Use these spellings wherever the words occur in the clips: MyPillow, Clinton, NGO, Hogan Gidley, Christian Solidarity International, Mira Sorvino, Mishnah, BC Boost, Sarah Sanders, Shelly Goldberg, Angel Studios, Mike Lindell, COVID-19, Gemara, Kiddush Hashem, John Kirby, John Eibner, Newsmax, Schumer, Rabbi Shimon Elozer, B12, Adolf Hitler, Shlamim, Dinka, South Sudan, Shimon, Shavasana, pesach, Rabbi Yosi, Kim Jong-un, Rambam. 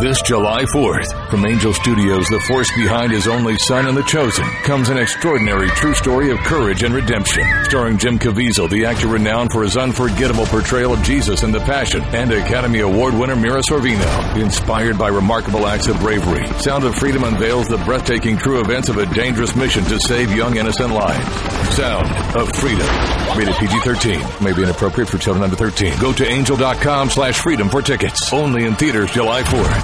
This July 4th, from Angel Studios, the force behind His Only Son and The Chosen, comes an extraordinary true story of courage and redemption. Starring Jim Caviezel, the actor renowned for his unforgettable portrayal of Jesus in The Passion, and Academy Award winner Mira Sorvino. Inspired by remarkable acts of bravery, Sound of Freedom unveils the breathtaking true events of a dangerous mission to save young innocent lives. Sound of Freedom. Rated PG-13. May be inappropriate for children under 13. Go to angel.com/freedom for tickets. Only in theaters July 4th.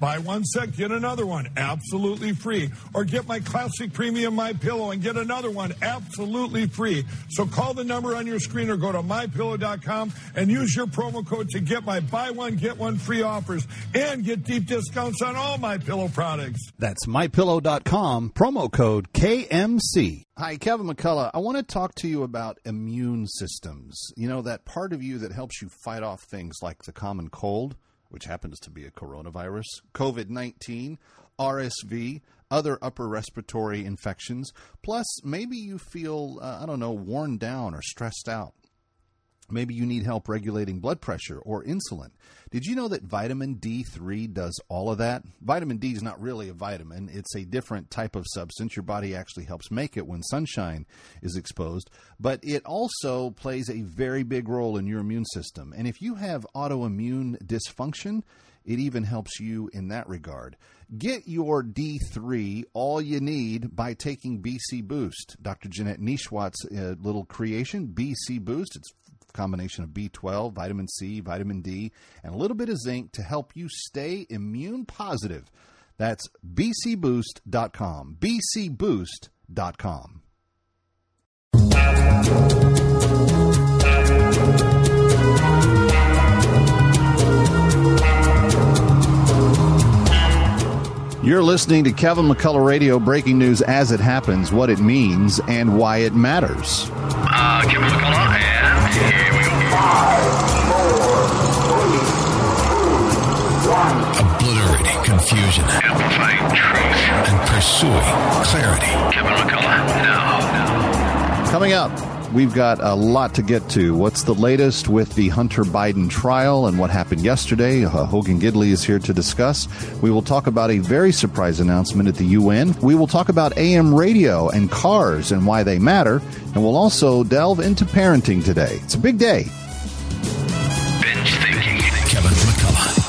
Buy one set, get another one absolutely free. Or get my classic premium MyPillow and get another one absolutely free. So call the number on your screen or go to MyPillow.com and use your promo code to get my buy one, get one free offers and get deep discounts on all MyPillow products. That's MyPillow.com, promo code KMC. Hi, Kevin McCullough. I want to talk to you about immune systems. You know, that part of you that helps you fight off things like the common cold, which happens to be a coronavirus, COVID-19, RSV, other upper respiratory infections. Plus, maybe you feel, worn down or stressed out. Maybe you need help regulating blood pressure or insulin. Did you know that vitamin D3 does all of that? Vitamin D is not really a vitamin. It's a different type of substance. Your body actually helps make it when sunshine is exposed. But it also plays a very big role in your immune system. And if you have autoimmune dysfunction, it even helps you in that regard. Get your D3, all you need, by taking BC Boost. Dr. Jeanette Nishwat's little creation, BC Boost. It's combination of B12, vitamin C, vitamin D, and a little bit of zinc to help you stay immune positive. That's bcboost.com. bcboost.com. You're listening to Kevin McCullough Radio, breaking news as it happens, what it means, and why it matters. Kevin McCullough, and here we go. 5, 4, 3, 2, 1. Obliterating confusion. Amplifying truth. And pursuing clarity. Kevin McCullough, now. Coming up, we've got a lot to get to. What's the latest with the Hunter Biden trial and what happened yesterday? Hogan Gidley is here to discuss. We will talk about a very surprise announcement at the UN. We will talk about AM radio and cars and why they matter. And we'll also delve into parenting today. It's a big day. Binge thinking. Kevin McCullough.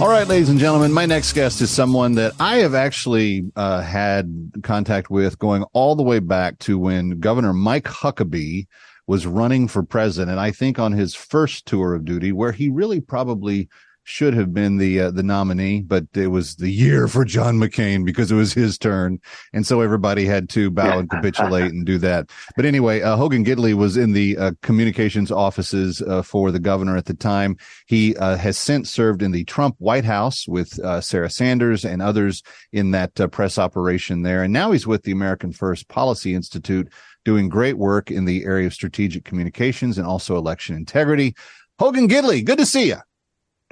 All right, ladies and gentlemen, my next guest is someone that I have actually had contact with going all the way back to when Governor Mike Huckabee was running for president, I think on his first tour of duty, where he really probably should have been the nominee, but it was the year for John McCain because it was his turn. And so everybody had to bow and capitulate and do that. But anyway, Hogan Gidley was in the communications offices for the governor at the time. He has since served in the Trump White House with Sarah Sanders and others in that press operation there. And now he's with the American First Policy Institute, doing great work in the area of strategic communications and also election integrity. Hogan Gidley, good to see you.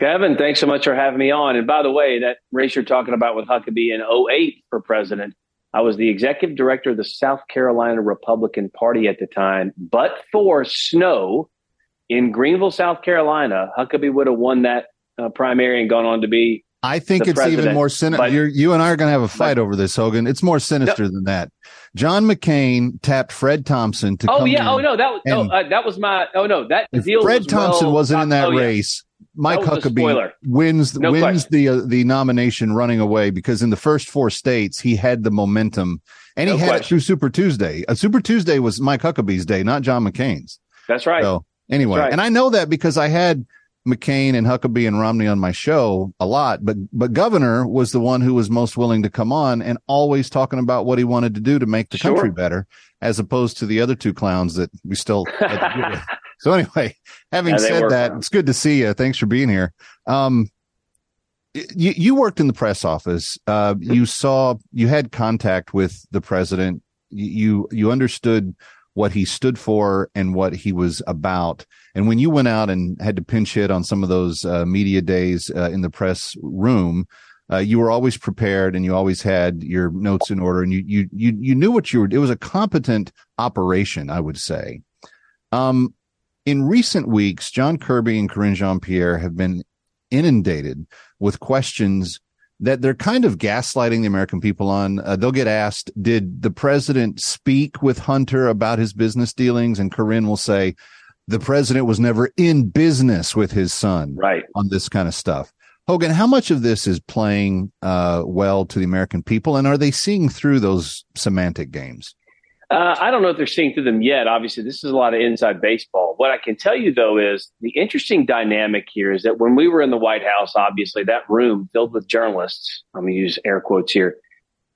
Kevin, thanks so much for having me on. And by the way, that race you're talking about with Huckabee in 2008 for president, I was the executive director of the South Carolina Republican Party at the time. But for snow in Greenville, South Carolina, Huckabee would have won that primary and gone on to be. I think it's president, even more sinister. You and I are going to have a fight over this, Hogan. It's more sinister than that. John McCain tapped Fred Thompson to come in. If Fred Thompson wasn't in that race. Mike Huckabee wins the nomination running away because in the first four states, he had the momentum and he had it through Super Tuesday. Super Tuesday was Mike Huckabee's day, not John McCain's. That's right. So anyway, and I know that because I had McCain and Huckabee and Romney on my show a lot, but Governor was the one who was most willing to come on and always talking about what he wanted to do to make the country better, as opposed to the other two clowns that we still had to deal with. So anyway, having said that, it's good to see you. Thanks for being here. You worked in the press office. You had contact with the president. You understood what he stood for and what he was about. And when you went out and had to pinch hit on some of those media days in the press room, you were always prepared and you always had your notes in order and you knew what you were. It was a competent operation, I would say. In recent weeks, John Kirby and Karine Jean-Pierre have been inundated with questions that they're kind of gaslighting the American people on. They'll get asked, did the president speak with Hunter about his business dealings? And Karine will say, the president was never in business with his son on this kind of stuff. Hogan, how much of this is playing well to the American people? And are they seeing through those semantic games? I don't know if they're seeing through them yet. Obviously, this is a lot of inside baseball. What I can tell you, though, is the interesting dynamic here is that when we were in the White House, obviously, that room filled with journalists, I'm going to use air quotes here,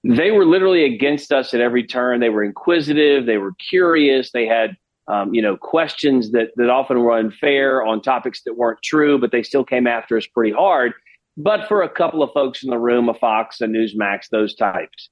they were literally against us at every turn. They were inquisitive. They were curious. They had questions that often were unfair on topics that weren't true, but they still came after us pretty hard. But for a couple of folks in the room, a Fox, a Newsmax, those types.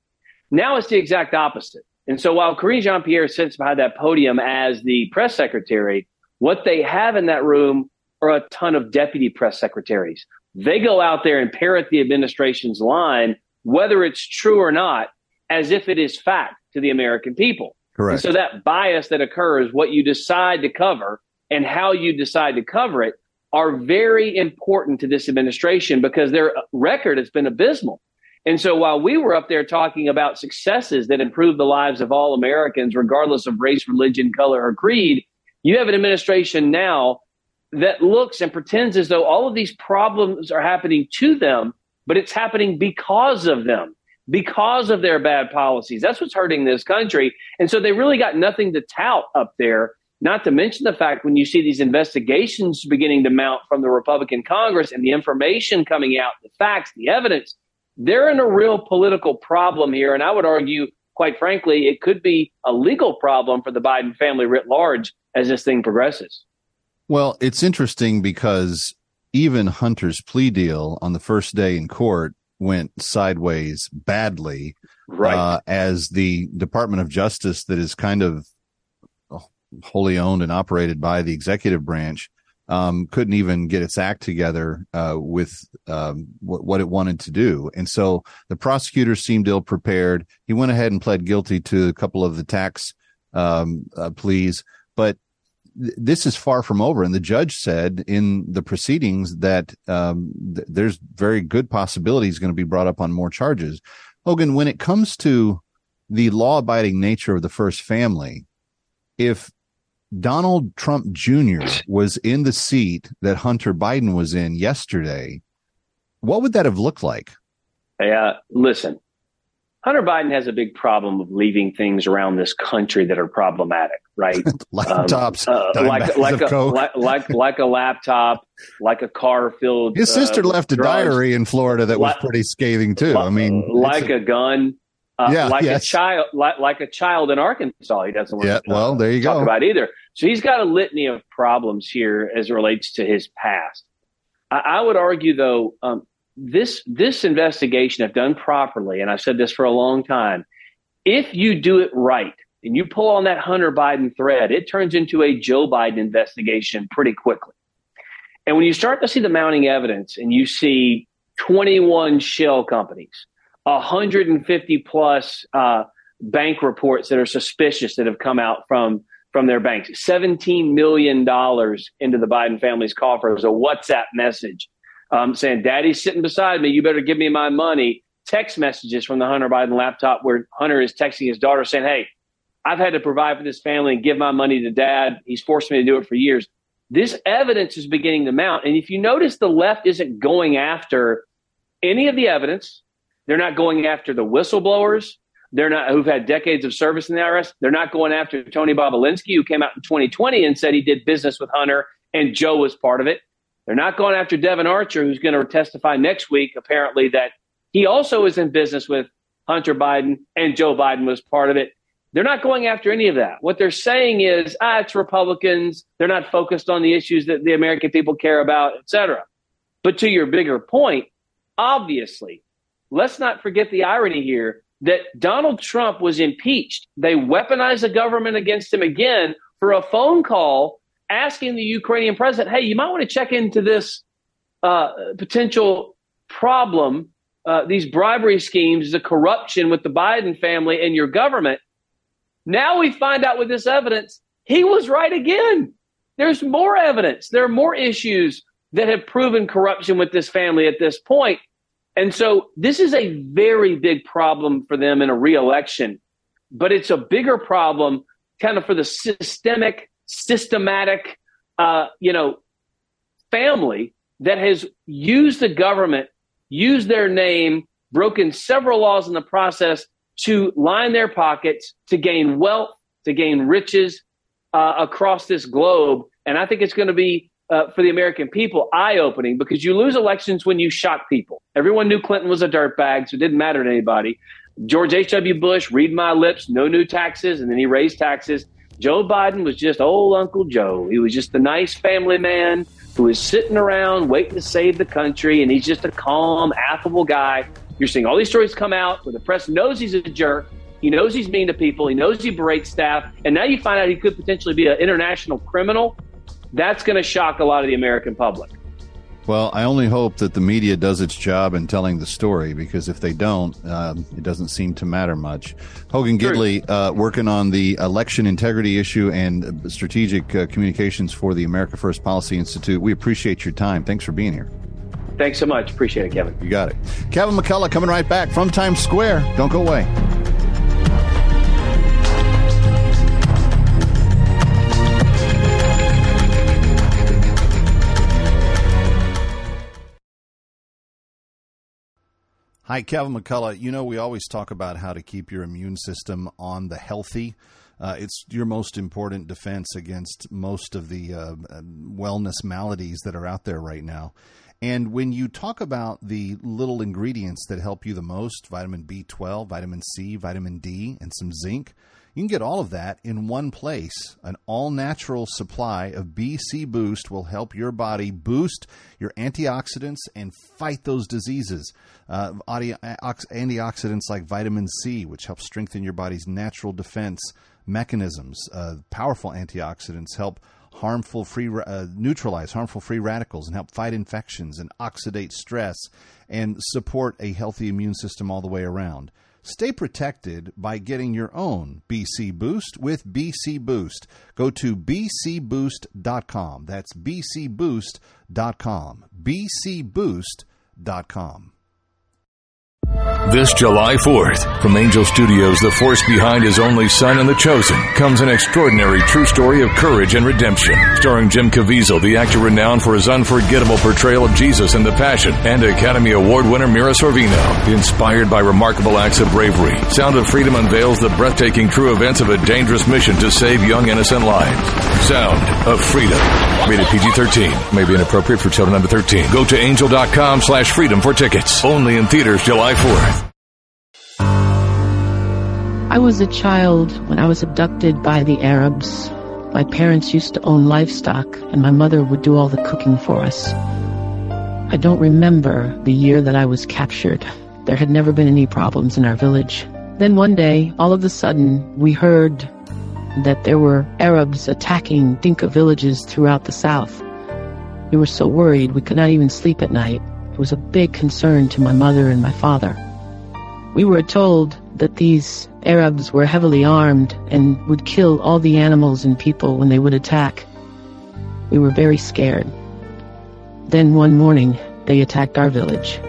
Now it's the exact opposite. And so while Karine Jean-Pierre sits behind that podium as the press secretary, what they have in that room are a ton of deputy press secretaries. They go out there and parrot the administration's line, whether it's true or not, as if it is fact to the American people. Correct. And so that bias that occurs, what you decide to cover and how you decide to cover it are very important to this administration because their record has been abysmal. And so while we were up there talking about successes that improve the lives of all Americans, regardless of race, religion, color, or creed, you have an administration now that looks and pretends as though all of these problems are happening to them, but it's happening because of them, because of their bad policies. That's what's hurting this country. And so they really got nothing to tout up there, not to mention the fact when you see these investigations beginning to mount from the Republican Congress and the information coming out, the facts, the evidence, they're in a real political problem here, and I would argue, quite frankly, it could be a legal problem for the Biden family writ large as this thing progresses. Well, it's interesting because even Hunter's plea deal on the first day in court went sideways badly, as the Department of Justice that is kind of wholly owned and operated by the executive branch couldn't even get its act together with what it wanted to do. And so the prosecutor seemed ill prepared. He went ahead and pled guilty to a couple of the tax pleas. But this is far from over. And the judge said in the proceedings that there's very good possibility he's going to be brought up on more charges. Hogan, when it comes to the law-abiding nature of the first family, if Donald Trump Jr. was in the seat that Hunter Biden was in yesterday, What would that have looked like? Listen, Hunter Biden has a big problem of leaving things around this country that are problematic, right? Laptops, like a laptop, like a car filled. His sister left a diary in Florida that was pretty scathing too. I mean, like a gun, a child, like a child in Arkansas. He doesn't want to talk about either. So he's got a litany of problems here as it relates to his past. I would argue, though, this investigation, if done properly, and I've said this for a long time, if you do it right and you pull on that Hunter Biden thread, it turns into a Joe Biden investigation pretty quickly. And when you start to see the mounting evidence and you see 21 shell companies, 150 plus bank reports that are suspicious that have come out from their banks, $17 million into the Biden family's coffers, a WhatsApp message saying, "Daddy's sitting beside me, you better give me my money," text messages from the Hunter Biden laptop where Hunter is texting his daughter saying, "Hey, I've had to provide for this family and give my money to Dad. He's forced me to do it for years." This evidence is beginning to mount. And if you notice, the left isn't going after any of the evidence. They're not going after the whistleblowers. They're not, who've had decades of service in the IRS. They're not going after Tony Bobulinski, who came out in 2020 and said he did business with Hunter and Joe was part of it. They're not going after Devin Archer, who's going to testify next week, apparently, that he also is in business with Hunter Biden and Joe Biden was part of it. They're not going after any of that. What they're saying is, it's Republicans. They're not focused on the issues that the American people care about, et cetera. But to your bigger point, obviously, let's not forget the irony here that Donald Trump was impeached. They weaponized the government against him again for a phone call asking the Ukrainian president, "Hey, you might want to check into this potential problem, these bribery schemes, the corruption with the Biden family and your government." Now we find out with this evidence, he was right again. There's more evidence. There are more issues that have proven corruption with this family at this point. And so this is a very big problem for them in a reelection, but it's a bigger problem kind of for the systematic, family that has used the government, used their name, broken several laws in the process to line their pockets, to gain wealth, to gain riches across this globe. And I think it's going to be for the American people, eye-opening, because you lose elections when you shock people. Everyone knew Clinton was a dirtbag, so it didn't matter to anybody. George H.W. Bush, read my lips, no new taxes, and then he raised taxes. Joe Biden was just old Uncle Joe. He was just the nice family man who was sitting around waiting to save the country, and he's just a calm, affable guy. You're seeing all these stories come out where the press knows he's a jerk. He knows he's mean to people. He knows he berates staff. And now you find out he could potentially be an international criminal. That's going to shock a lot of the American public. Well, I only hope that the media does its job in telling the story, because if they don't, it doesn't seem to matter much. Hogan Gidley, working on the election integrity issue and strategic communications for the America First Policy Institute. We appreciate your time. Thanks for being here. Thanks so much. Appreciate it, Kevin. You got it. Kevin McCullough coming right back from Times Square. Don't go away. Hi, Kevin McCullough. You know, we always talk about how to keep your immune system on the healthy. It's your most important defense against most of the wellness maladies that are out there right now. And when you talk about the little ingredients that help you the most, vitamin B12, vitamin C, vitamin D, and some zinc, you can get all of that in one place. An all-natural supply of BC Boost will help your body boost your antioxidants and fight those diseases. Antioxidants like vitamin C, which helps strengthen your body's natural defense mechanisms. Powerful antioxidants help neutralize harmful free radicals and help fight infections and oxidate stress and support a healthy immune system all the way around. Stay protected by getting your own BC Boost with BC Boost. Go to bcboost.com. That's bcboost.com. bcboost.com. This July 4th, from Angel Studios, the force behind His Only Son and The Chosen, comes an extraordinary true story of courage and redemption. Starring Jim Caviezel, the actor renowned for his unforgettable portrayal of Jesus in The Passion, and Academy Award winner Mira Sorvino. Inspired by remarkable acts of bravery, Sound of Freedom unveils the breathtaking true events of a dangerous mission to save young innocent lives. Sound of Freedom. Rated PG-13. May be inappropriate for children under 13. Go to angel.com/freedom for tickets. Only in theaters July 4th. I was a child when I was abducted by the Arabs. My parents used to own livestock, and my mother would do all the cooking for us. I don't remember the year that I was captured. There had never been any problems in our village. Then one day, all of a sudden, we heard that there were Arabs attacking Dinka villages throughout the South. We were so worried we could not even sleep at night. It was a big concern to my mother and my father. We were told that these Arabs were heavily armed and would kill all the animals and people when they would attack. We were very scared. Then one morning, they attacked our village.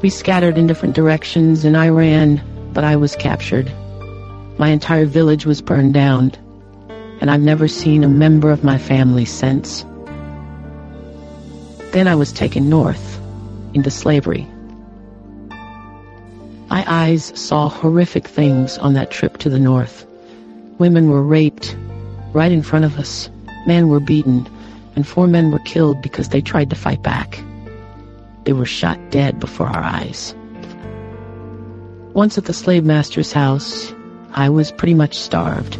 We scattered in different directions and I ran, but I was captured. My entire village was burned down, and I've never seen a member of my family since. Then I was taken north, into slavery. My eyes saw horrific things on that trip to the north. Women were raped right in front of us, men were beaten, and 4 men were killed because they tried to fight back. They were shot dead before our eyes. Once at the slave master's house, I was pretty much starved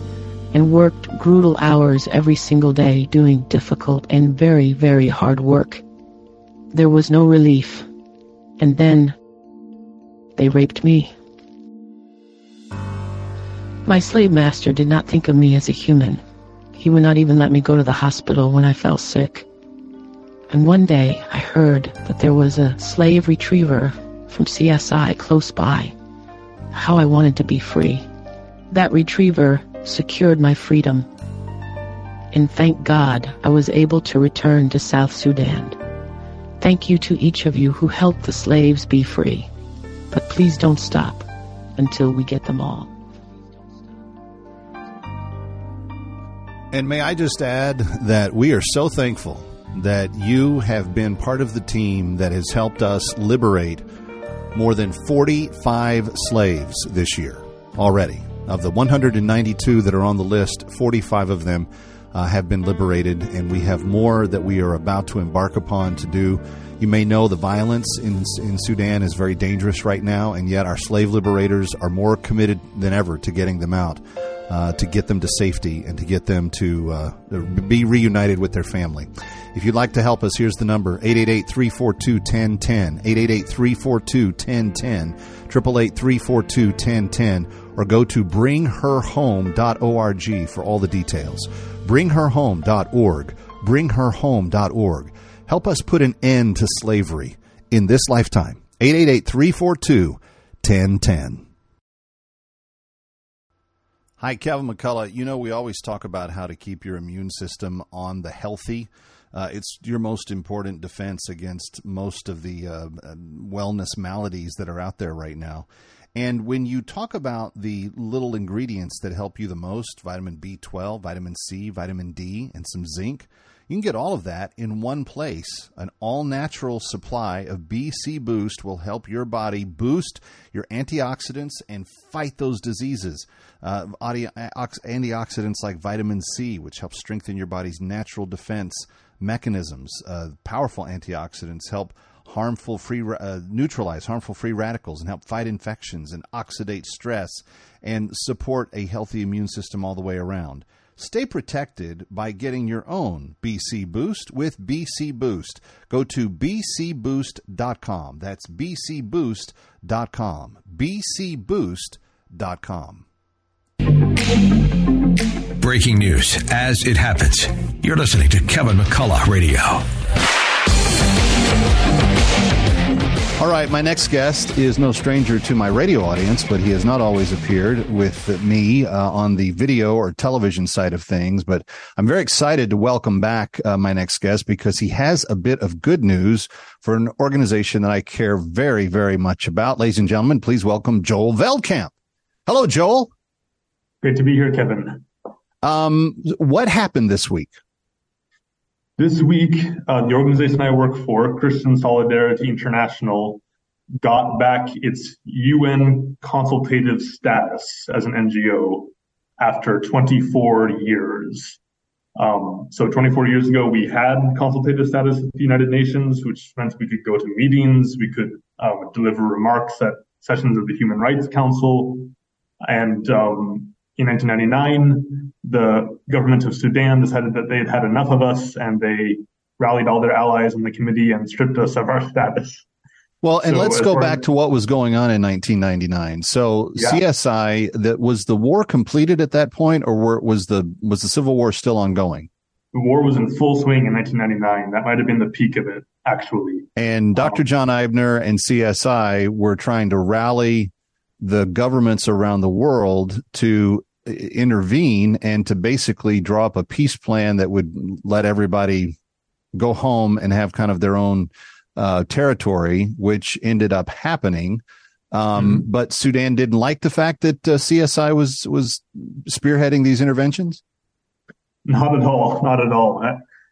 and worked brutal hours every single day doing difficult and very, very hard work. There was no relief, and then they raped me. My slave master did not think of me as a human. He would not even let me go to the hospital when I fell sick. And one day I heard that there was a slave retriever from CSI close by. How I wanted to be free. That retriever secured my freedom. And thank God I was able to return to South Sudan. Thank you to each of you who helped the slaves be free. But please don't stop until we get them all. And may I just add that we are so thankful that you have been part of the team that has helped us liberate more than 45 slaves this year already. Of the 192 that are on the list, 45 of them have been liberated, and we have more that we are about to embark upon to do. You may know the violence in Sudan is very dangerous right now, and yet our slave liberators are more committed than ever to getting them out, to get them to safety, and to get them to be reunited with their family. If you'd like to help us, here's the number, 888-342-1010, 888-342-1010, 888-342-1010, or go to bringherhome.org for all the details. Bringherhome.org, bringherhome.org. Help us put an end to slavery in this lifetime. 888-342-1010. Hi, Kevin McCullough. You know, we always talk about how to keep your immune system on the healthy. It's your most important defense against most of the wellness maladies that are out there right now. And when you talk about the little ingredients that help you the most, vitamin B12, vitamin C, vitamin D, and some zinc, you can get all of that in one place. An all-natural supply of BC Boost will help your body boost your antioxidants and fight those diseases. Antioxidants like vitamin C, which helps strengthen your body's natural defense mechanisms. Powerful antioxidants help neutralize harmful free radicals and help fight infections and oxidate stress and support a healthy immune system all the way around. Stay protected by getting your own BC Boost with BC Boost. Go to bcboost.com. That's bcboost.com. bcboost.com. Breaking news as it happens. You're listening to Kevin McCullough Radio. All right, my next guest is no stranger to my radio audience, but he has not always appeared with me on the video or television side of things. But I'm very excited to welcome back my next guest because he has a bit of good news for an organization that I care very, very much about. Ladies and gentlemen, please welcome Joel Veldkamp. Hello, Joel. Great to be here, Kevin. What happened this week? This week, the organization I work for, Christian Solidarity International, got back its UN consultative status as an NGO after 24 years. So 24 years ago, we had consultative status at the United Nations, which meant we could go to meetings, we could deliver remarks at sessions of the Human Rights Council. And in 1999, the government of Sudan decided that they had had enough of us, and they rallied all their allies on the committee and stripped us of our status. Well, and so let's go back to what was going on in 1999. So yeah. CSI, that was the war completed at that point, or was the Civil War still ongoing? The war was in full swing in 1999. That might have been the peak of it, actually. And Dr. John Eibner and CSI were trying to rally the governments around the world to intervene and to basically draw up a peace plan that would let everybody go home and have kind of their own territory, which ended up happening. But Sudan didn't like the fact that CSI was spearheading these interventions? Not at all. Not at all.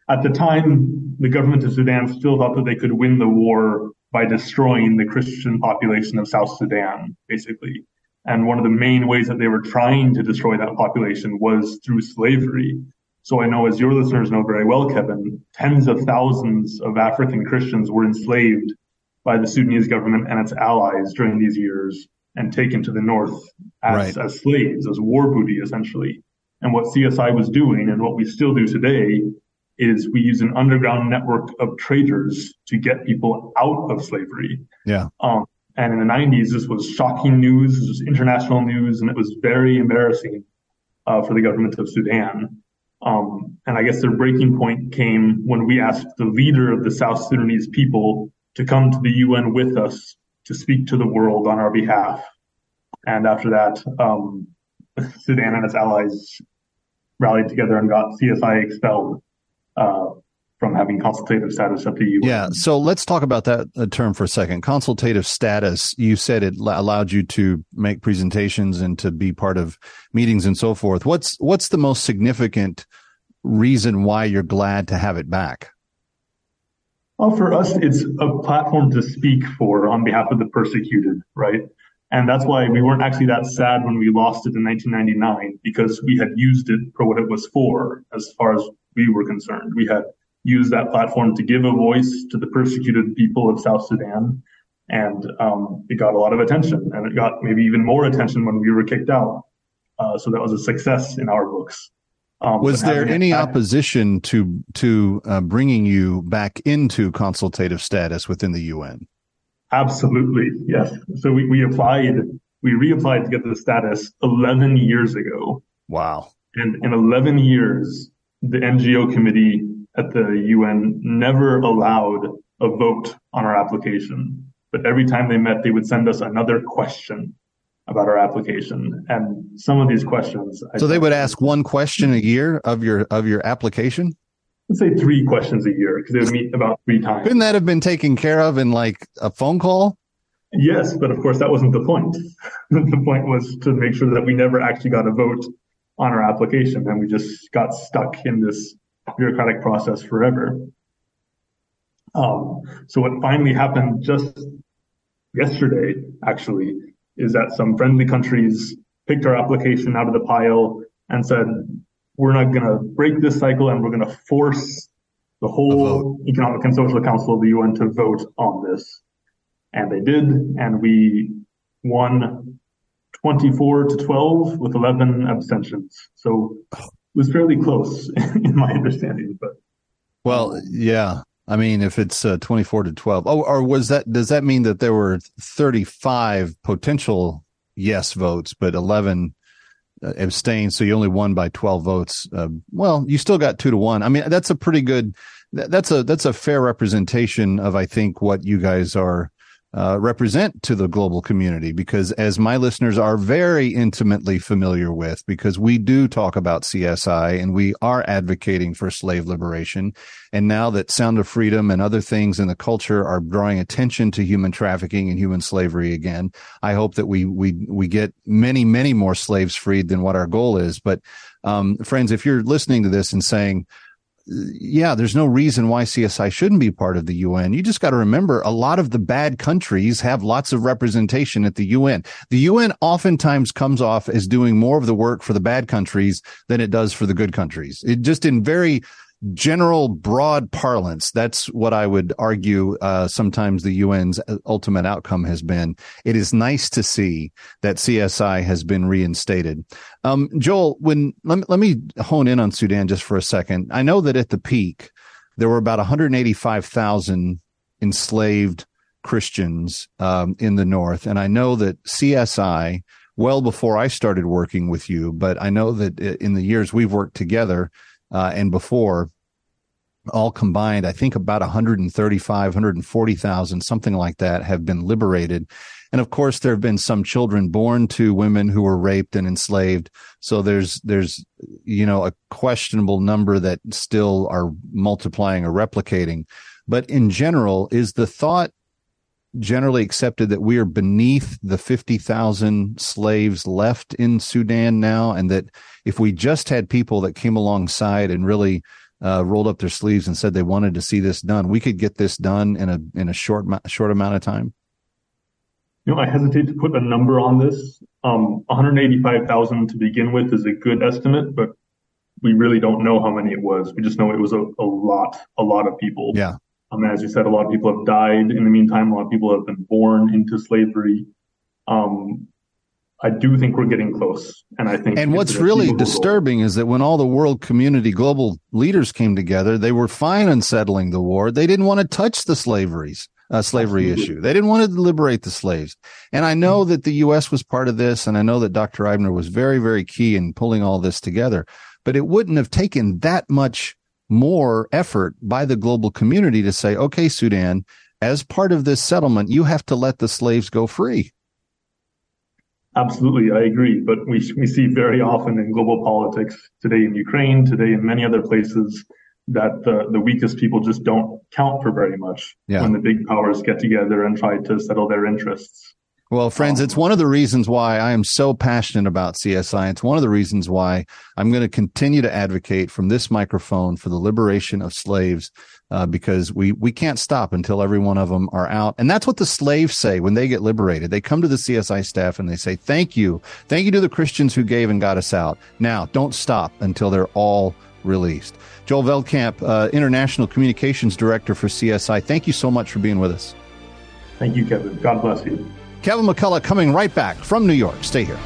At the time, the government of Sudan still thought that they could win the war by destroying the Christian population of South Sudan, basically. And one of the main ways that they were trying to destroy that population was through slavery. So I know, as your listeners know very well, Kevin, tens of thousands of African Christians were enslaved by the Sudanese government and its allies during these years and taken to the north as slaves, as war booty, essentially. And what CSI was doing, and what we still do today, is we use an underground network of traders to get people out of slavery. Yeah. And in the 90s, this was shocking news. This was international news, and it was very embarrassing for the government of Sudan. And I guess their breaking point came when we asked the leader of the South Sudanese people to come to the UN with us to speak to the world on our behalf. And after that, Sudan and its allies rallied together and got CSI expelled from having consultative status at the UN. Yeah, so let's talk about that term for a second. Consultative status, you said it allowed you to make presentations and to be part of meetings and so forth. What's the most significant reason why you're glad to have it back? Well, for us, it's a platform to speak for on behalf of the persecuted, right? And that's why we weren't actually that sad when we lost it in 1999, because we had used it for what it was for, as far as we were concerned. We had used that platform to give a voice to the persecuted people of South Sudan. And it got a lot of attention, and it got maybe even more attention when we were kicked out. So that was a success in our books. Was there any opposition to bringing you back into consultative status within the UN? Absolutely, yes. So we reapplied to get the status 11 years ago. Wow. And in 11 years, the NGO committee at the UN never allowed a vote on our application. But every time they met, they would send us another question about our application. And some of these questions... So they would ask one question a year of your application? Let's say three questions a year, because they would meet about three times. Couldn't that have been taken care of in like a phone call? Yes, but of course that wasn't the point. The point was to make sure that we never actually got a vote on our application, and we just got stuck in this bureaucratic process forever. So what finally happened just yesterday, actually, is that some friendly countries picked our application out of the pile and said, we're not going to break this cycle, and we're going to force the whole Economic and Social Council of the UN to vote on this. And they did, and we won 24-12 with 11 abstentions. So it was fairly close in my understanding. But well, yeah. I mean, if it's 24-12, or was that? Does that mean that there were 35 potential yes votes, but 11 abstained? So you only won by 12 votes. Well, you still got 2-1. I mean, that's a pretty good. That's a fair representation of, I think, what you guys are represent to the global community, because as my listeners are very intimately familiar with, because we do talk about CSI and we are advocating for slave liberation. And now that Sound of Freedom and other things in the culture are drawing attention to human trafficking and human slavery again, I hope that we get many, many more slaves freed than what our goal is. But friends, if you're listening to this and saying, yeah, there's no reason why CSI shouldn't be part of the UN. You just got to remember, a lot of the bad countries have lots of representation at the UN. The UN oftentimes comes off as doing more of the work for the bad countries than it does for the good countries. It just, in very general, broad parlance, that's what I would argue sometimes the UN's ultimate outcome has been. It is nice to see that CSI has been reinstated. Joel, let me hone in on Sudan just for a second. I know that at the peak, there were about 185,000 enslaved Christians in the north. And I know that CSI, well before I started working with you, but I know that in the years we've worked together, and before, all combined, I think about 135,000, 140,000, something like that, have been liberated. And of course, there have been some children born to women who were raped and enslaved. So there's, you know, a questionable number that still are multiplying or replicating. But in general, is the thought generally accepted that we are beneath the 50,000 slaves left in Sudan now, and that if we just had people that came alongside and really rolled up their sleeves and said they wanted to see this done, we could get this done in a short amount of time? You know, I hesitate to put a number on this. 185,000 to begin with is a good estimate, but we really don't know how many it was. We just know it was a lot of people. Yeah. As you said, a lot of people have died. In the meantime, a lot of people have been born into slavery. I do think we're getting close. And what's really disturbing is that when all the world community global leaders came together, they were fine on settling the war. They didn't want to touch the slavery issue. They didn't want to liberate the slaves. And I know that the U.S. was part of this, and I know that Dr. Eibner was very, very key in pulling all this together. But it wouldn't have taken that much more effort by the global community to say, okay, Sudan, as part of this settlement, you have to let the slaves go free. Absolutely, I agree. But we see very often in global politics today, in Ukraine, today in many other places, that the weakest people just don't count for very much when the big powers get together and try to settle their interests. Well, friends, it's one of the reasons why I am so passionate about CSI. It's one of the reasons why I'm going to continue to advocate from this microphone for the liberation of slaves, because we can't stop until every one of them are out. And that's what the slaves say when they get liberated. They come to the CSI staff and they say, thank you. Thank you to the Christians who gave and got us out. Now, don't stop until they're all released. Joel Veldkamp, International Communications Director for CSI, thank you so much for being with us. Thank you, Kevin. God bless you. Kevin McCullough coming right back from New York. Stay here.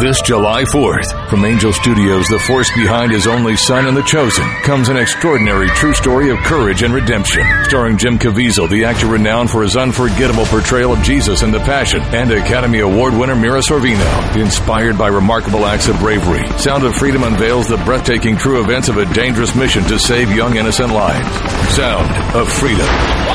This July 4th, from Angel Studios, the force behind His Only Son and The Chosen, comes an extraordinary true story of courage and redemption. Starring Jim Caviezel, the actor renowned for his unforgettable portrayal of Jesus in The Passion, and Academy Award winner Mira Sorvino. Inspired by remarkable acts of bravery, Sound of Freedom unveils the breathtaking true events of a dangerous mission to save young innocent lives. Sound of Freedom.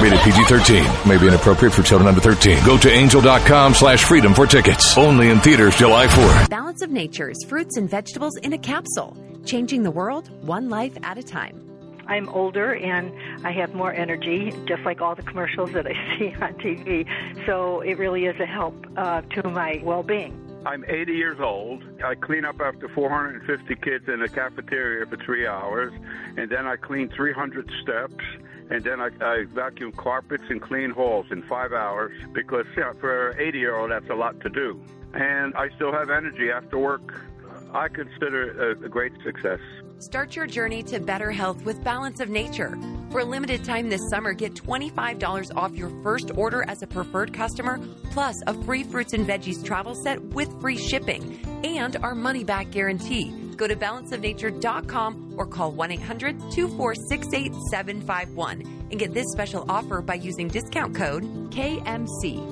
Rated PG-13. May be inappropriate for children under 13. Go to angel.com/freedom for tickets. Only in theaters July 4th. Balance of Nature's fruits and vegetables in a capsule, changing the world one life at a time. I'm older and I have more energy, just like all the commercials that I see on TV. So it really is a help to my well-being. I'm 80 years old. I clean up after 450 kids in the cafeteria for 3 hours, and then I clean 300 steps, and then I vacuum carpets and clean halls in 5 hours, because for an 80-year-old, that's a lot to do. And I still have energy after work. I consider it a great success. Start your journey to better health with Balance of Nature. For a limited time this summer, get $25 off your first order as a preferred customer, plus a free fruits and veggies travel set with free shipping and our money-back guarantee. Go to balanceofnature.com or call 1-800-246-8751 and get this special offer by using discount code KMC.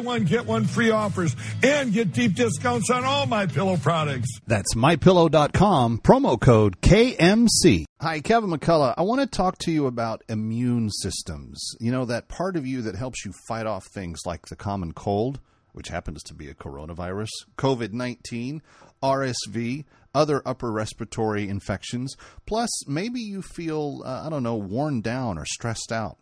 one, get one free offers and get deep discounts on all MyPillow products. That's MyPillow.com, promo code KMC. Hi, Kevin McCullough. I want to talk to you about immune systems. You know, that part of you that helps you fight off things like the common cold, which happens to be a coronavirus, COVID-19, RSV, other upper respiratory infections. Plus, maybe you feel, worn down or stressed out.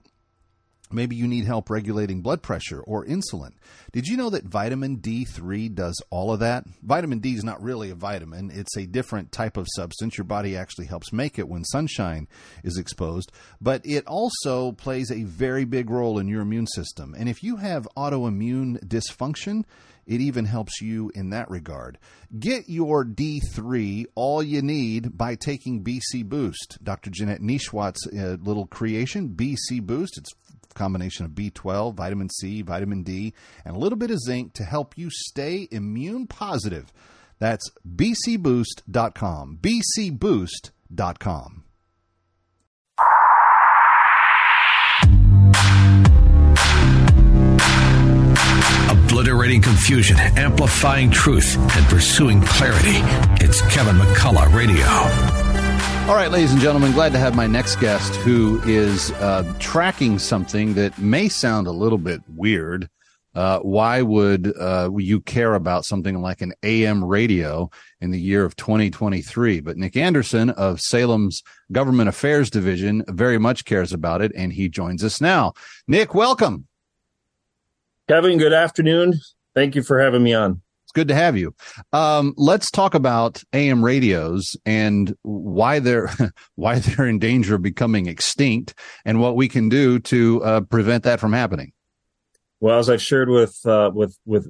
Maybe you need help regulating blood pressure or insulin. Did you know that vitamin D3 does all of that? Vitamin D is not really a vitamin. It's a different type of substance. Your body actually helps make it when sunshine is exposed. But it also plays a very big role in your immune system. And if you have autoimmune dysfunction, it even helps you in that regard. Get your D3, all you need, by taking BC Boost. Dr. Jeanette Nishwat's little creation, BC Boost. It's combination of B12, vitamin C, vitamin D, and a little bit of zinc to help you stay immune positive. That's bcboost.com. bcboost.com. Obliterating confusion, amplifying truth, and pursuing clarity. It's Kevin McCullough Radio. All right, ladies and gentlemen, glad to have my next guest who is tracking something that may sound a little bit weird. Why would you care about something like an AM radio in the year of 2023? But Nick Anderson of Salem's Government Affairs Division very much cares about it, and he joins us now. Nick, welcome. Kevin, good afternoon. Thank you for having me on. Good to have you. Let's talk about AM radios and why they're in danger of becoming extinct and what we can do to prevent that from happening. Well, as I've shared with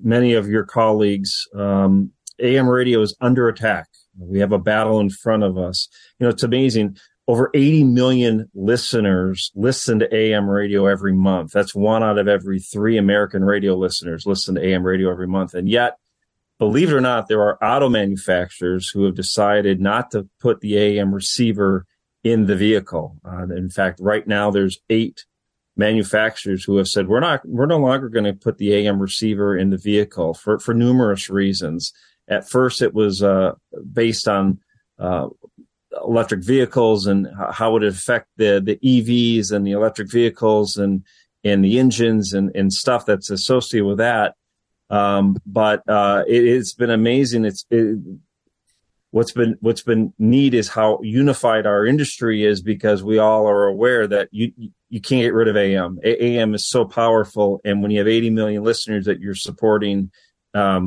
many of your colleagues, AM radio is under attack. We have a battle in front of us. You know, it's amazing. Over 80 million listeners listen to AM radio every month. That's 1 out of every 3 American radio listeners listen to AM radio every month. And yet, believe it or not, there are auto manufacturers who have decided not to put the AM receiver in the vehicle. In fact, right now there's 8 manufacturers who have said we're no longer going to put the AM receiver in the vehicle for numerous reasons. At first, it was based on electric vehicles and how it would affect the EVs and the electric vehicles and the engines and stuff that's associated with that. But it's been amazing. What's been neat is how unified our industry is, because we all are aware that you can't get rid of AM. AM is so powerful. And when you have 80 million listeners that you're supporting, you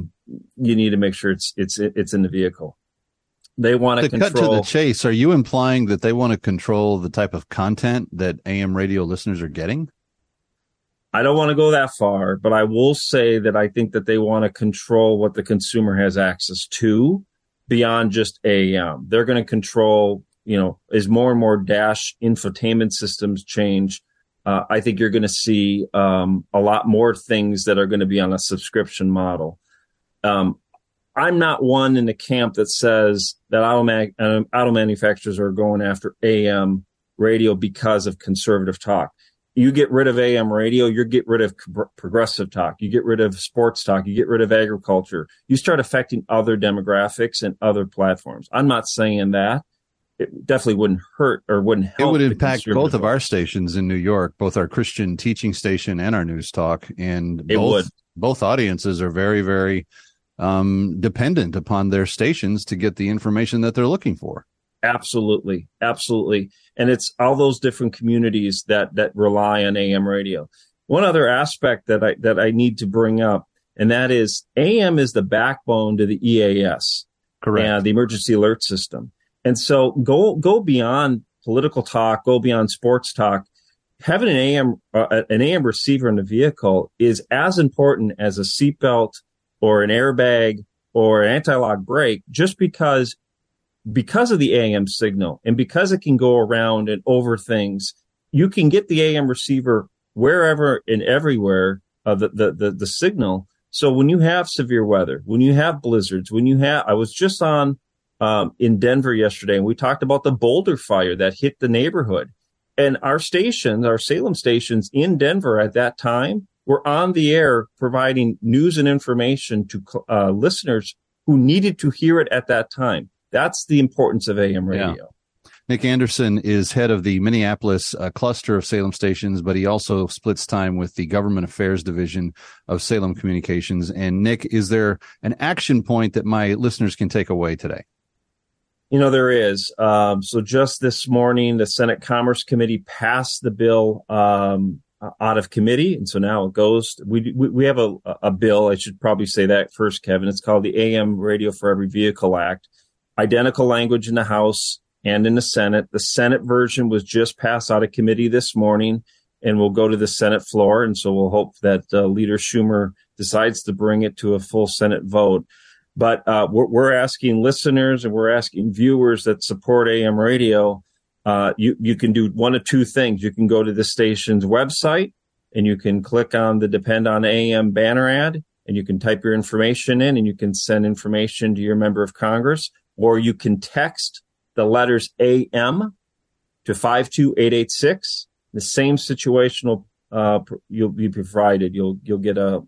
need to make sure it's in the vehicle. They want to control. Cut to the chase. Are you implying that they want to control the type of content that AM radio listeners are getting? I don't want to go that far, but I will say that I think that they want to control what the consumer has access to beyond just AM. They're going to control, as more and more dash infotainment systems change, I think you're going to see a lot more things that are going to be on a subscription model. I'm not one in the camp that says that auto manufacturers are going after AM radio because of conservative talk. You get rid of AM radio, you get rid of progressive talk, you get rid of sports talk, you get rid of agriculture. You start affecting other demographics and other platforms. I'm not saying that. It definitely wouldn't hurt or wouldn't help. It would impact both of our stations in New York, both our Christian teaching station and our news talk. And both audiences are very, very dependent upon their stations to get the information that they're looking for. Absolutely. Absolutely. And it's all those different communities that rely on AM radio. One other aspect that I need to bring up, and that is AM is the backbone to the EAS. Correct. The emergency alert system. And so go beyond political talk, go beyond sports talk. Having an AM receiver in the vehicle is as important as a seatbelt or an airbag or an anti-lock brake, just because of the AM signal and because it can go around and over things. You can get the AM receiver wherever and everywhere of the signal. So when you have severe weather, when you have blizzards, I was just on in Denver yesterday, and we talked about the Boulder fire that hit the neighborhood. And our Salem stations in Denver at that time were on the air providing news and information to listeners who needed to hear it at that time. That's the importance of AM radio. Yeah. Nick Anderson is head of the Minneapolis cluster of Salem stations, but he also splits time with the Government Affairs Division of Salem Communications. And Nick, is there an action point that my listeners can take away today? You know, there is. So just this morning, the Senate Commerce Committee passed the bill out of committee. And so now it goes. We have a bill. I should probably say that first, Kevin. It's called the AM Radio for Every Vehicle Act. Identical language in the House and in the Senate. The Senate version was just passed out of committee this morning and will go to the Senate floor. And so we'll hope that Leader Schumer decides to bring it to a full Senate vote. But we're asking listeners and we're asking viewers that support AM radio, you can do one of two things. You can go to the station's website and you can click on the Depend on AM banner ad, and you can type your information in and you can send information to your member of Congress. Or you can text the letters AM to 52886. The same situational, you'll be provided. You'll get a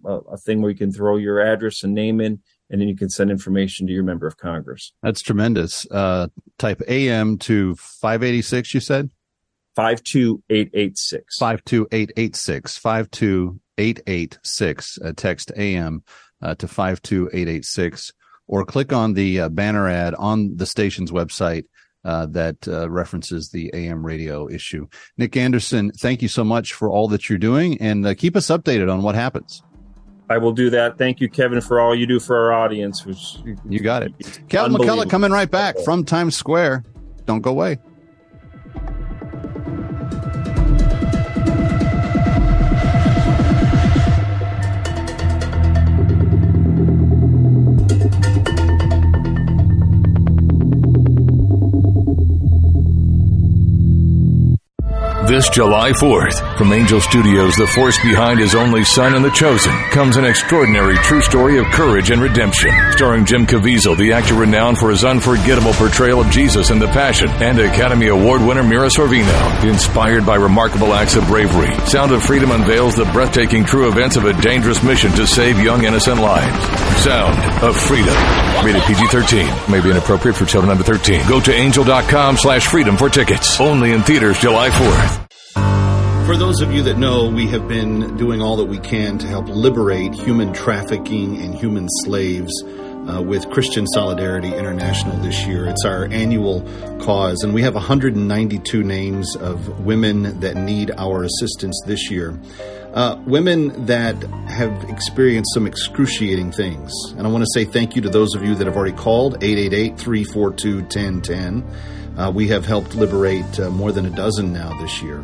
thing where you can throw your address and name in, and then you can send information to your member of Congress. That's tremendous. Type AM to 586, you said? 52886. 52886. 52886. Text AM to 52886. Or click on the banner ad on the station's website that references the AM radio issue. Nick Anderson, thank you so much for all that you're doing, and keep us updated on what happens. I will do that. Thank you, Kevin, for all you do for our audience. You got it. Kevin McCullough coming right back from Times Square. Don't go away. This July 4th, from Angel Studios, the force behind His Only Son and The Chosen, comes an extraordinary true story of courage and redemption. Starring Jim Caviezel, the actor renowned for his unforgettable portrayal of Jesus in The Passion, and Academy Award winner Mira Sorvino. Inspired by remarkable acts of bravery, Sound of Freedom unveils the breathtaking true events of a dangerous mission to save young innocent lives. Sound of Freedom. Rated PG-13. May be inappropriate for children under 13. Go to angel.com/freedom for tickets. Only in theaters July 4th. For those of you that know, we have been doing all that we can to help liberate human trafficking and human slaves with Christian Solidarity International this year. It's our annual cause, and we have 192 names of women that need our assistance this year. Women that have experienced some excruciating things. And I want to say thank you to those of you that have already called, 888-342-1010. We have helped liberate more than a dozen now this year.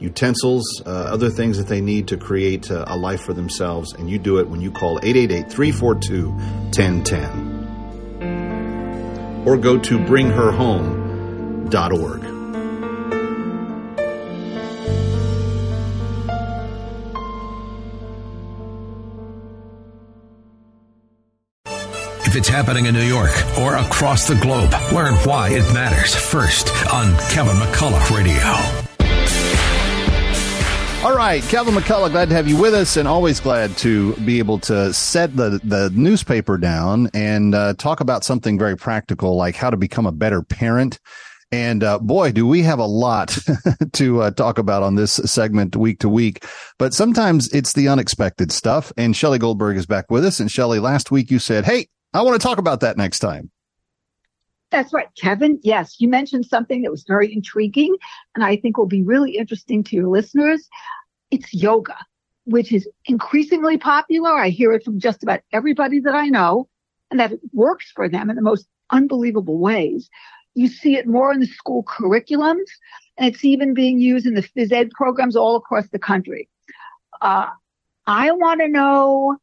utensils, other things that they need to create a life for themselves. And you do it when you call 888-342-1010. Or go to bringherhome.org. If it's happening in New York or across the globe, learn why it matters first on Kevin McCullough Radio. All right, Kevin McCullough, glad to have you with us, and always glad to be able to set the newspaper down and talk about something very practical, like how to become a better parent. And boy, do we have a lot to talk about on this segment week to week. But sometimes it's the unexpected stuff. And Shelly Goldberg is back with us. And Shelly, last week you said, "Hey, I want to talk about that next time." That's right, Kevin. Yes, you mentioned something that was very intriguing and I think will be really interesting to your listeners. It's yoga, which is increasingly popular. I hear it from just about everybody that I know, and that it works for them in the most unbelievable ways. You see it more in the school curriculums, and it's even being used in the phys ed programs all across the country. I want to know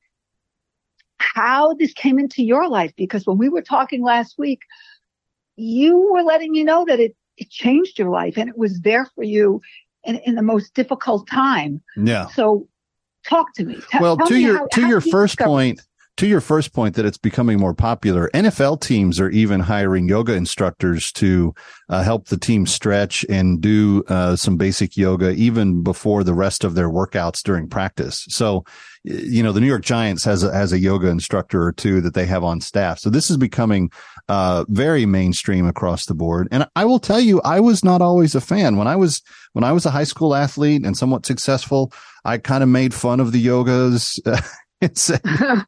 how this came into your life, because when we were talking last week, you were letting me know that it changed your life and it was there for you in the most difficult time. Yeah. So talk to me. To your first point that it's becoming more popular, NFL teams are even hiring yoga instructors to help the team stretch and do some basic yoga even before the rest of their workouts during practice. So, you know, the New York Giants has a yoga instructor or two that they have on staff. So this is becoming very mainstream across the board. And I will tell you, I was not always a fan. When I was a high school athlete and somewhat successful, I kind of made fun of the yogas. It's,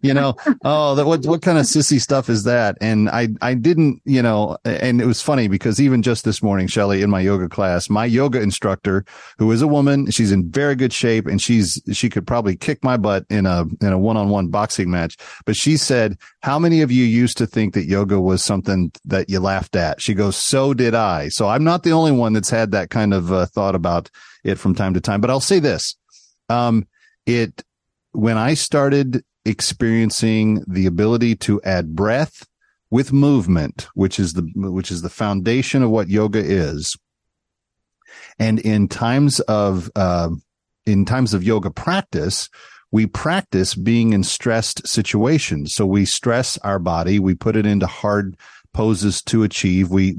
you know, what kind of sissy stuff is that? And I didn't, you know, and it was funny because even just this morning, Shelly, in my yoga class, my yoga instructor, who is a woman, she's in very good shape and she could probably kick my butt in a one-on-one boxing match. But she said, "How many of you used to think that yoga was something that you laughed at?" She goes, "So did I." So I'm not the only one that's had that kind of thought about it from time to time. But I'll say this, when I started experiencing the ability to add breath with movement, which is the foundation of what yoga is, and in times of yoga practice, we practice being in stressed situations. So we stress our body, we put it into hard poses to achieve. We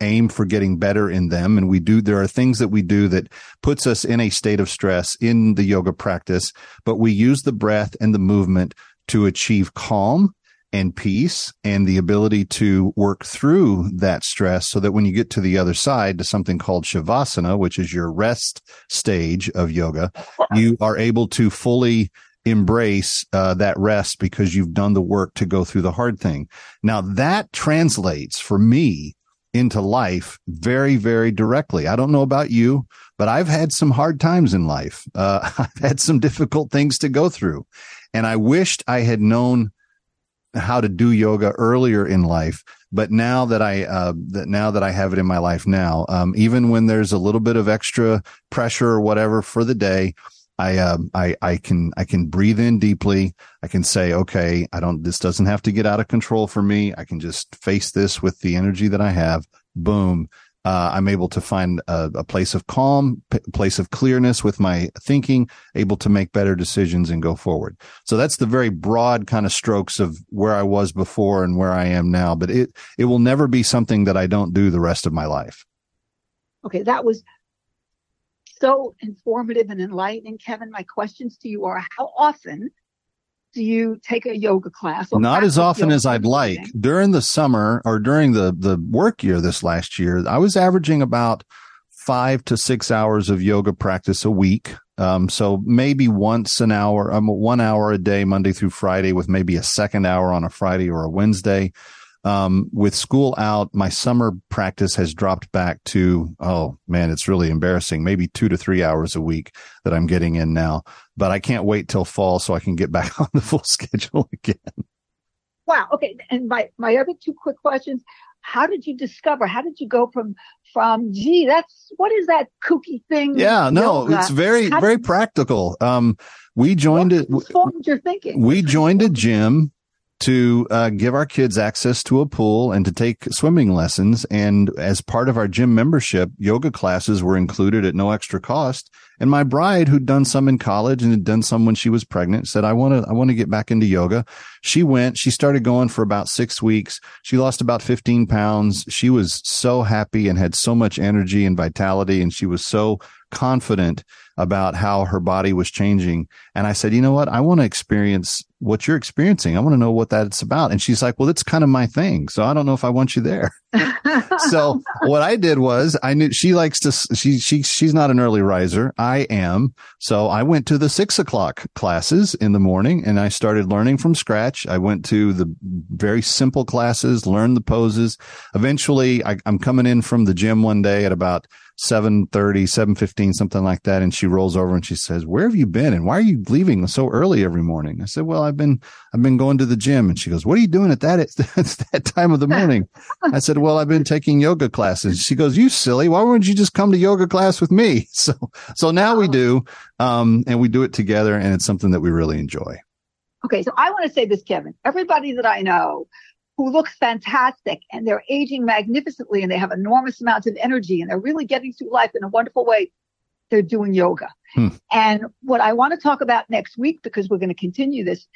aim for getting better in them. And there are things that we do that puts us in a state of stress in the yoga practice, but we use the breath and the movement to achieve calm and peace and the ability to work through that stress so that when you get to the other side to something called Shavasana, which is your rest stage of yoga, you are able to fully embrace that rest because you've done the work to go through the hard thing. Now, that translates for me into life very, very directly. I don't know about you, but I've had some hard times in life. I've had some difficult things to go through. And I wished I had known how to do yoga earlier in life. But now that I have it in my life now, even when there's a little bit of extra pressure or whatever for the day, I can breathe in deeply. I can say, okay, this doesn't have to get out of control for me. I can just face this with the energy that I have. Boom. I'm able to find a place of calm, place of clearness with my thinking, able to make better decisions and go forward. So that's the very broad kind of strokes of where I was before and where I am now. But it will never be something that I don't do the rest of my life. Okay, that was so informative and enlightening, Kevin. My questions to you are, how often do you take a yoga class? Not as often as I'd like. During the summer or during the work year this last year, I was averaging about 5 to 6 hours of yoga practice a week. So maybe 1 hour a day, Monday through Friday, with maybe a second hour on a Friday or a Wednesday. With school out, my summer practice has dropped back to, oh man, it's really embarrassing, maybe 2 to 3 hours a week that I'm getting in now. But I can't wait till fall so I can get back on the full schedule again. Wow. Okay. And my other two quick questions. How did you go from, gee, what is that kooky thing? Yeah, no, yoga? It's very, very practical. We joined a gym to give our kids access to a pool and to take swimming lessons. And as part of our gym membership, yoga classes were included at no extra cost. And my bride, who'd done some in college and had done some when she was pregnant, said, I want to get back into yoga. She went, she started going for about 6 weeks. She lost about 15 pounds. She was so happy and had so much energy and vitality. And she was so confident about how her body was changing. And I said, you know what? I want to experience what you're experiencing. I want to know what that's about. And she's like, well, that's kind of my thing. So I don't know if I want you there. So what I did was, I knew she likes to, she's not an early riser. I am. So I went to the 6 o'clock classes in the morning and I started learning from scratch. I went to the very simple classes, learned the poses. Eventually I'm coming in from the gym one day at about 7:30, 7:15, something like that. And she rolls over and she says, where have you been? And why are you leaving so early every morning? I said, well, I've been going to the gym. And she goes, what are you doing at that time of the morning? I said, well, I've been taking yoga classes. She goes, you silly. Why wouldn't you just come to yoga class with me? So now we do, and we do it together. And it's something that we really enjoy. Okay. So I want to say this, Kevin, everybody that I know who looks fantastic and they're aging magnificently and they have enormous amounts of energy and they're really getting through life in a wonderful way, they're doing yoga. And what I want to talk about next week, because we're going to continue this,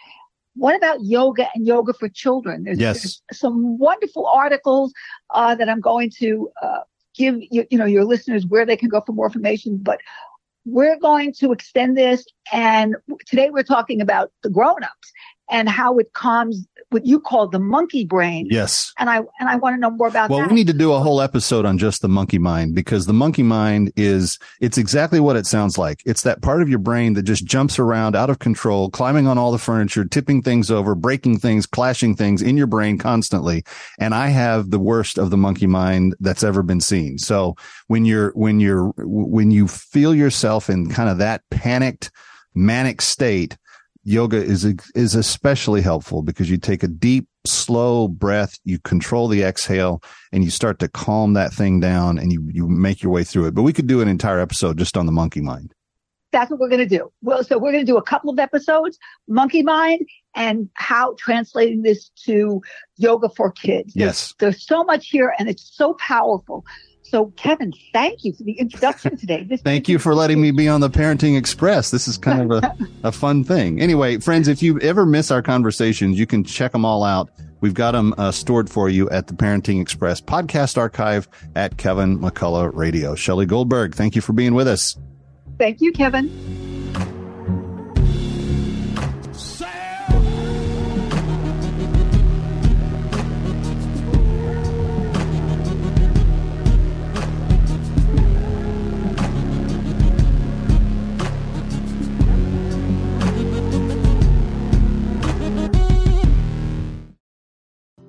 what about yoga and yoga for children? There's some wonderful articles that I'm going to give your listeners where they can go for more information, but we're going to extend this. And today we're talking about the grown-ups and how it calms what you call the monkey brain. Yes. And I want to know more about that. Well, we need to do a whole episode on just the monkey mind, because the monkey mind it's exactly what it sounds like. It's that part of your brain that just jumps around out of control, climbing on all the furniture, tipping things over, breaking things, clashing things in your brain constantly. And I have the worst of the monkey mind that's ever been seen. So when you feel yourself in kind of that panicked, manic state, yoga is especially helpful because you take a deep, slow breath, you control the exhale, and you start to calm that thing down and you make your way through it. But we could do an entire episode just on the monkey mind. That's what we're going to do. Well, so we're going to do a couple of episodes, monkey mind and how translating this to yoga for kids. Yes. There's so much here and it's so powerful. So, Kevin, thank you for the introduction today. Thank you for letting me be on the Parenting Express. This is kind of a fun thing. Anyway, friends, if you ever miss our conversations, you can check them all out. We've got them stored for you at the Parenting Express podcast archive at Kevin McCullough Radio. Shelly Goldberg, thank you for being with us. Thank you, Kevin.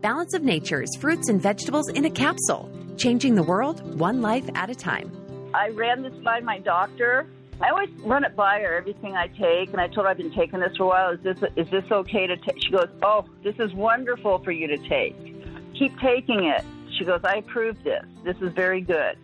Balance of Nature's fruits and vegetables in a capsule, changing the world one life at a time. I ran this by my doctor. I always run it by her, everything I take, and I told her I've been taking this for a while. Is this okay to take? She goes, oh, this is wonderful for you to take. Keep taking it. She goes, I approve this. This is very good.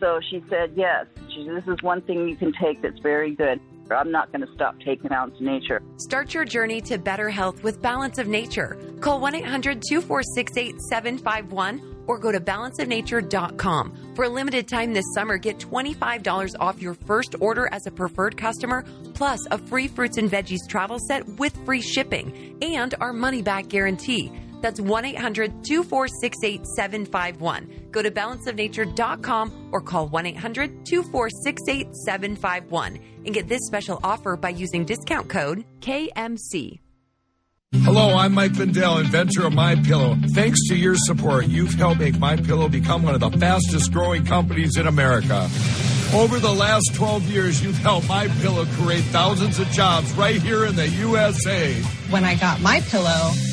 So she said, yes, this is one thing you can take that's very good. I'm not going to stop taking Balance of Nature. Start your journey to better health with Balance of Nature. Call 1-800-246-8751 or go to balanceofnature.com. For a limited time this summer, get $25 off your first order as a preferred customer, plus a free fruits and veggies travel set with free shipping and our money-back guarantee. That's 1-800-246-8751. Go to balanceofnature.com or call 1-800-246-8751 and get this special offer by using discount code KMC. Hello, I'm Mike Lindell, inventor of MyPillow. Thanks to your support, you've helped make MyPillow become one of the fastest growing companies in America. Over the last 12 years, you've helped MyPillow create thousands of jobs right here in the USA. When I got MyPillow,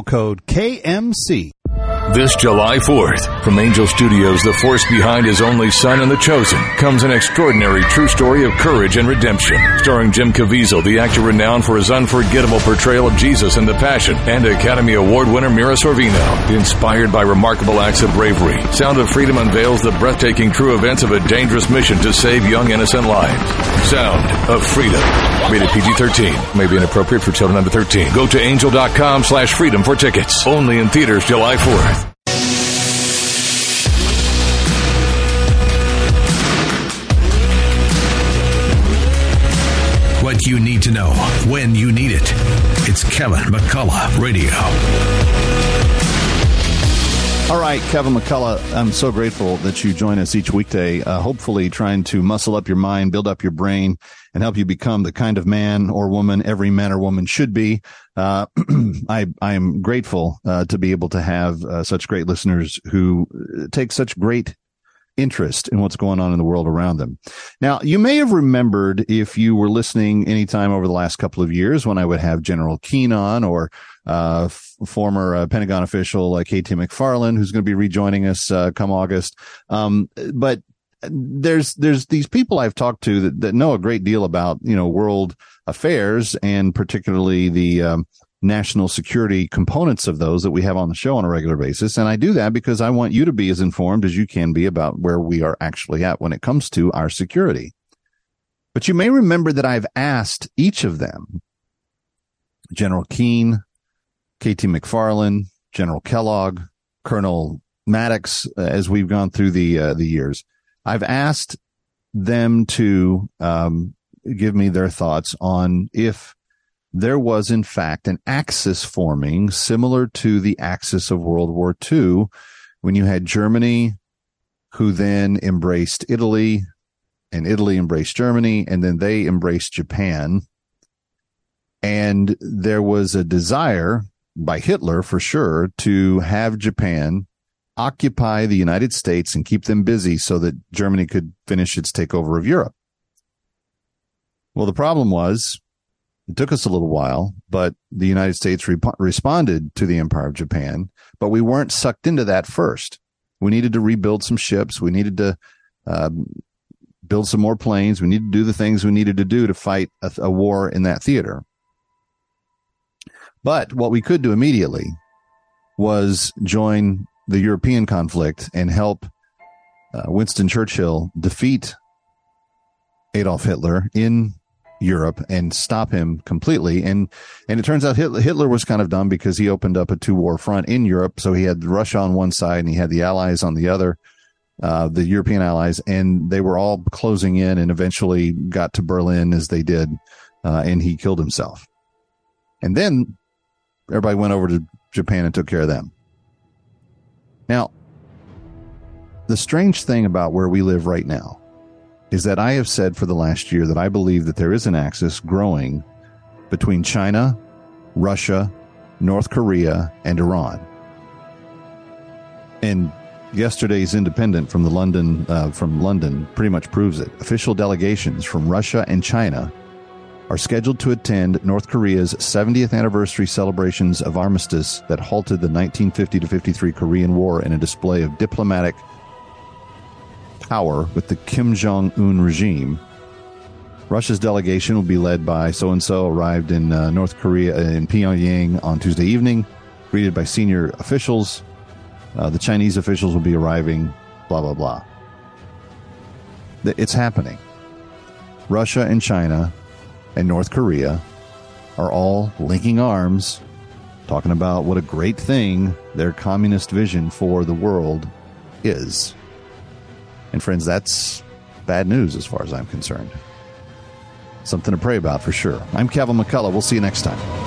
code KMC. This July 4th, from Angel Studios, the force behind His Only Son and The Chosen, comes an extraordinary true story of courage and redemption. Starring Jim Caviezel, the actor renowned for his unforgettable portrayal of Jesus in The Passion, and Academy Award winner Mira Sorvino. Inspired by remarkable acts of bravery, Sound of Freedom unveils the breathtaking true events of a dangerous mission to save young innocent lives. Sound of Freedom. Rated PG-13. May be inappropriate for children under 13. Go to angel.com/freedom for tickets. Only in theaters July 4th. What you need to know when you need it. It's Kevin McCullough Radio. All right, Kevin McCullough, I'm so grateful that you join us each weekday, hopefully trying to muscle up your mind, build up your brain, and help you become the kind of man or woman every man or woman should be. I am grateful to be able to have such great listeners who take such great interest in what's going on in the world around them. Now, you may have remembered, if you were listening anytime over the last couple of years, when I would have General Keene on, or former Pentagon official KT McFarland, who's going to be rejoining us come August. But there's these people I've talked to that know a great deal about, world affairs, and particularly the national security components of those that we have on the show on a regular basis. And I do that because I want you to be as informed as you can be about where we are actually at when it comes to our security. But you may remember that I've asked each of them, General Keene, KT McFarland, General Kellogg, Colonel Maddox, as we've gone through the years, I've asked them to give me their thoughts on if there was, in fact, an axis forming similar to the axis of World War II, when you had Germany, who then embraced Italy, and Italy embraced Germany, and then they embraced Japan. And there was a desire by Hitler, for sure, to have Japan occupy the United States and keep them busy so that Germany could finish its takeover of Europe. Well, the problem was, it took us a little while, but the United States responded to the Empire of Japan, but we weren't sucked into that first. We needed to rebuild some ships. We needed to build some more planes. We needed to do the things we needed to do to fight a war in that theater. But what we could do immediately was join the European conflict and help Winston Churchill defeat Adolf Hitler in Europe and stop him completely. And it turns out Hitler was kind of dumb because he opened up a two-war front in Europe. So he had Russia on one side and he had the Allies on the other, the European Allies, and they were all closing in and eventually got to Berlin as they did, and he killed himself. And then everybody went over to Japan and took care of them. Now, the strange thing about where we live right now is that I have said for the last year that I believe that there is an axis growing between China, Russia, North Korea, and Iran. And yesterday's Independent from the London pretty much proves it. Official delegations from Russia and China are scheduled to attend North Korea's 70th anniversary celebrations of armistice that halted the 1950-53 Korean War in a display of diplomatic power with the Kim Jong-un regime. Russia's delegation will be led by so-and-so, arrived in North Korea in Pyongyang on Tuesday evening, greeted by senior officials. The Chinese officials will be arriving, blah, blah, blah. It's happening. Russia and China and North Korea are all linking arms, talking about what a great thing their communist vision for the world is. And friends, that's bad news as far as I'm concerned. Something to pray about for sure. I'm Kevin McCullough. We'll see you next time.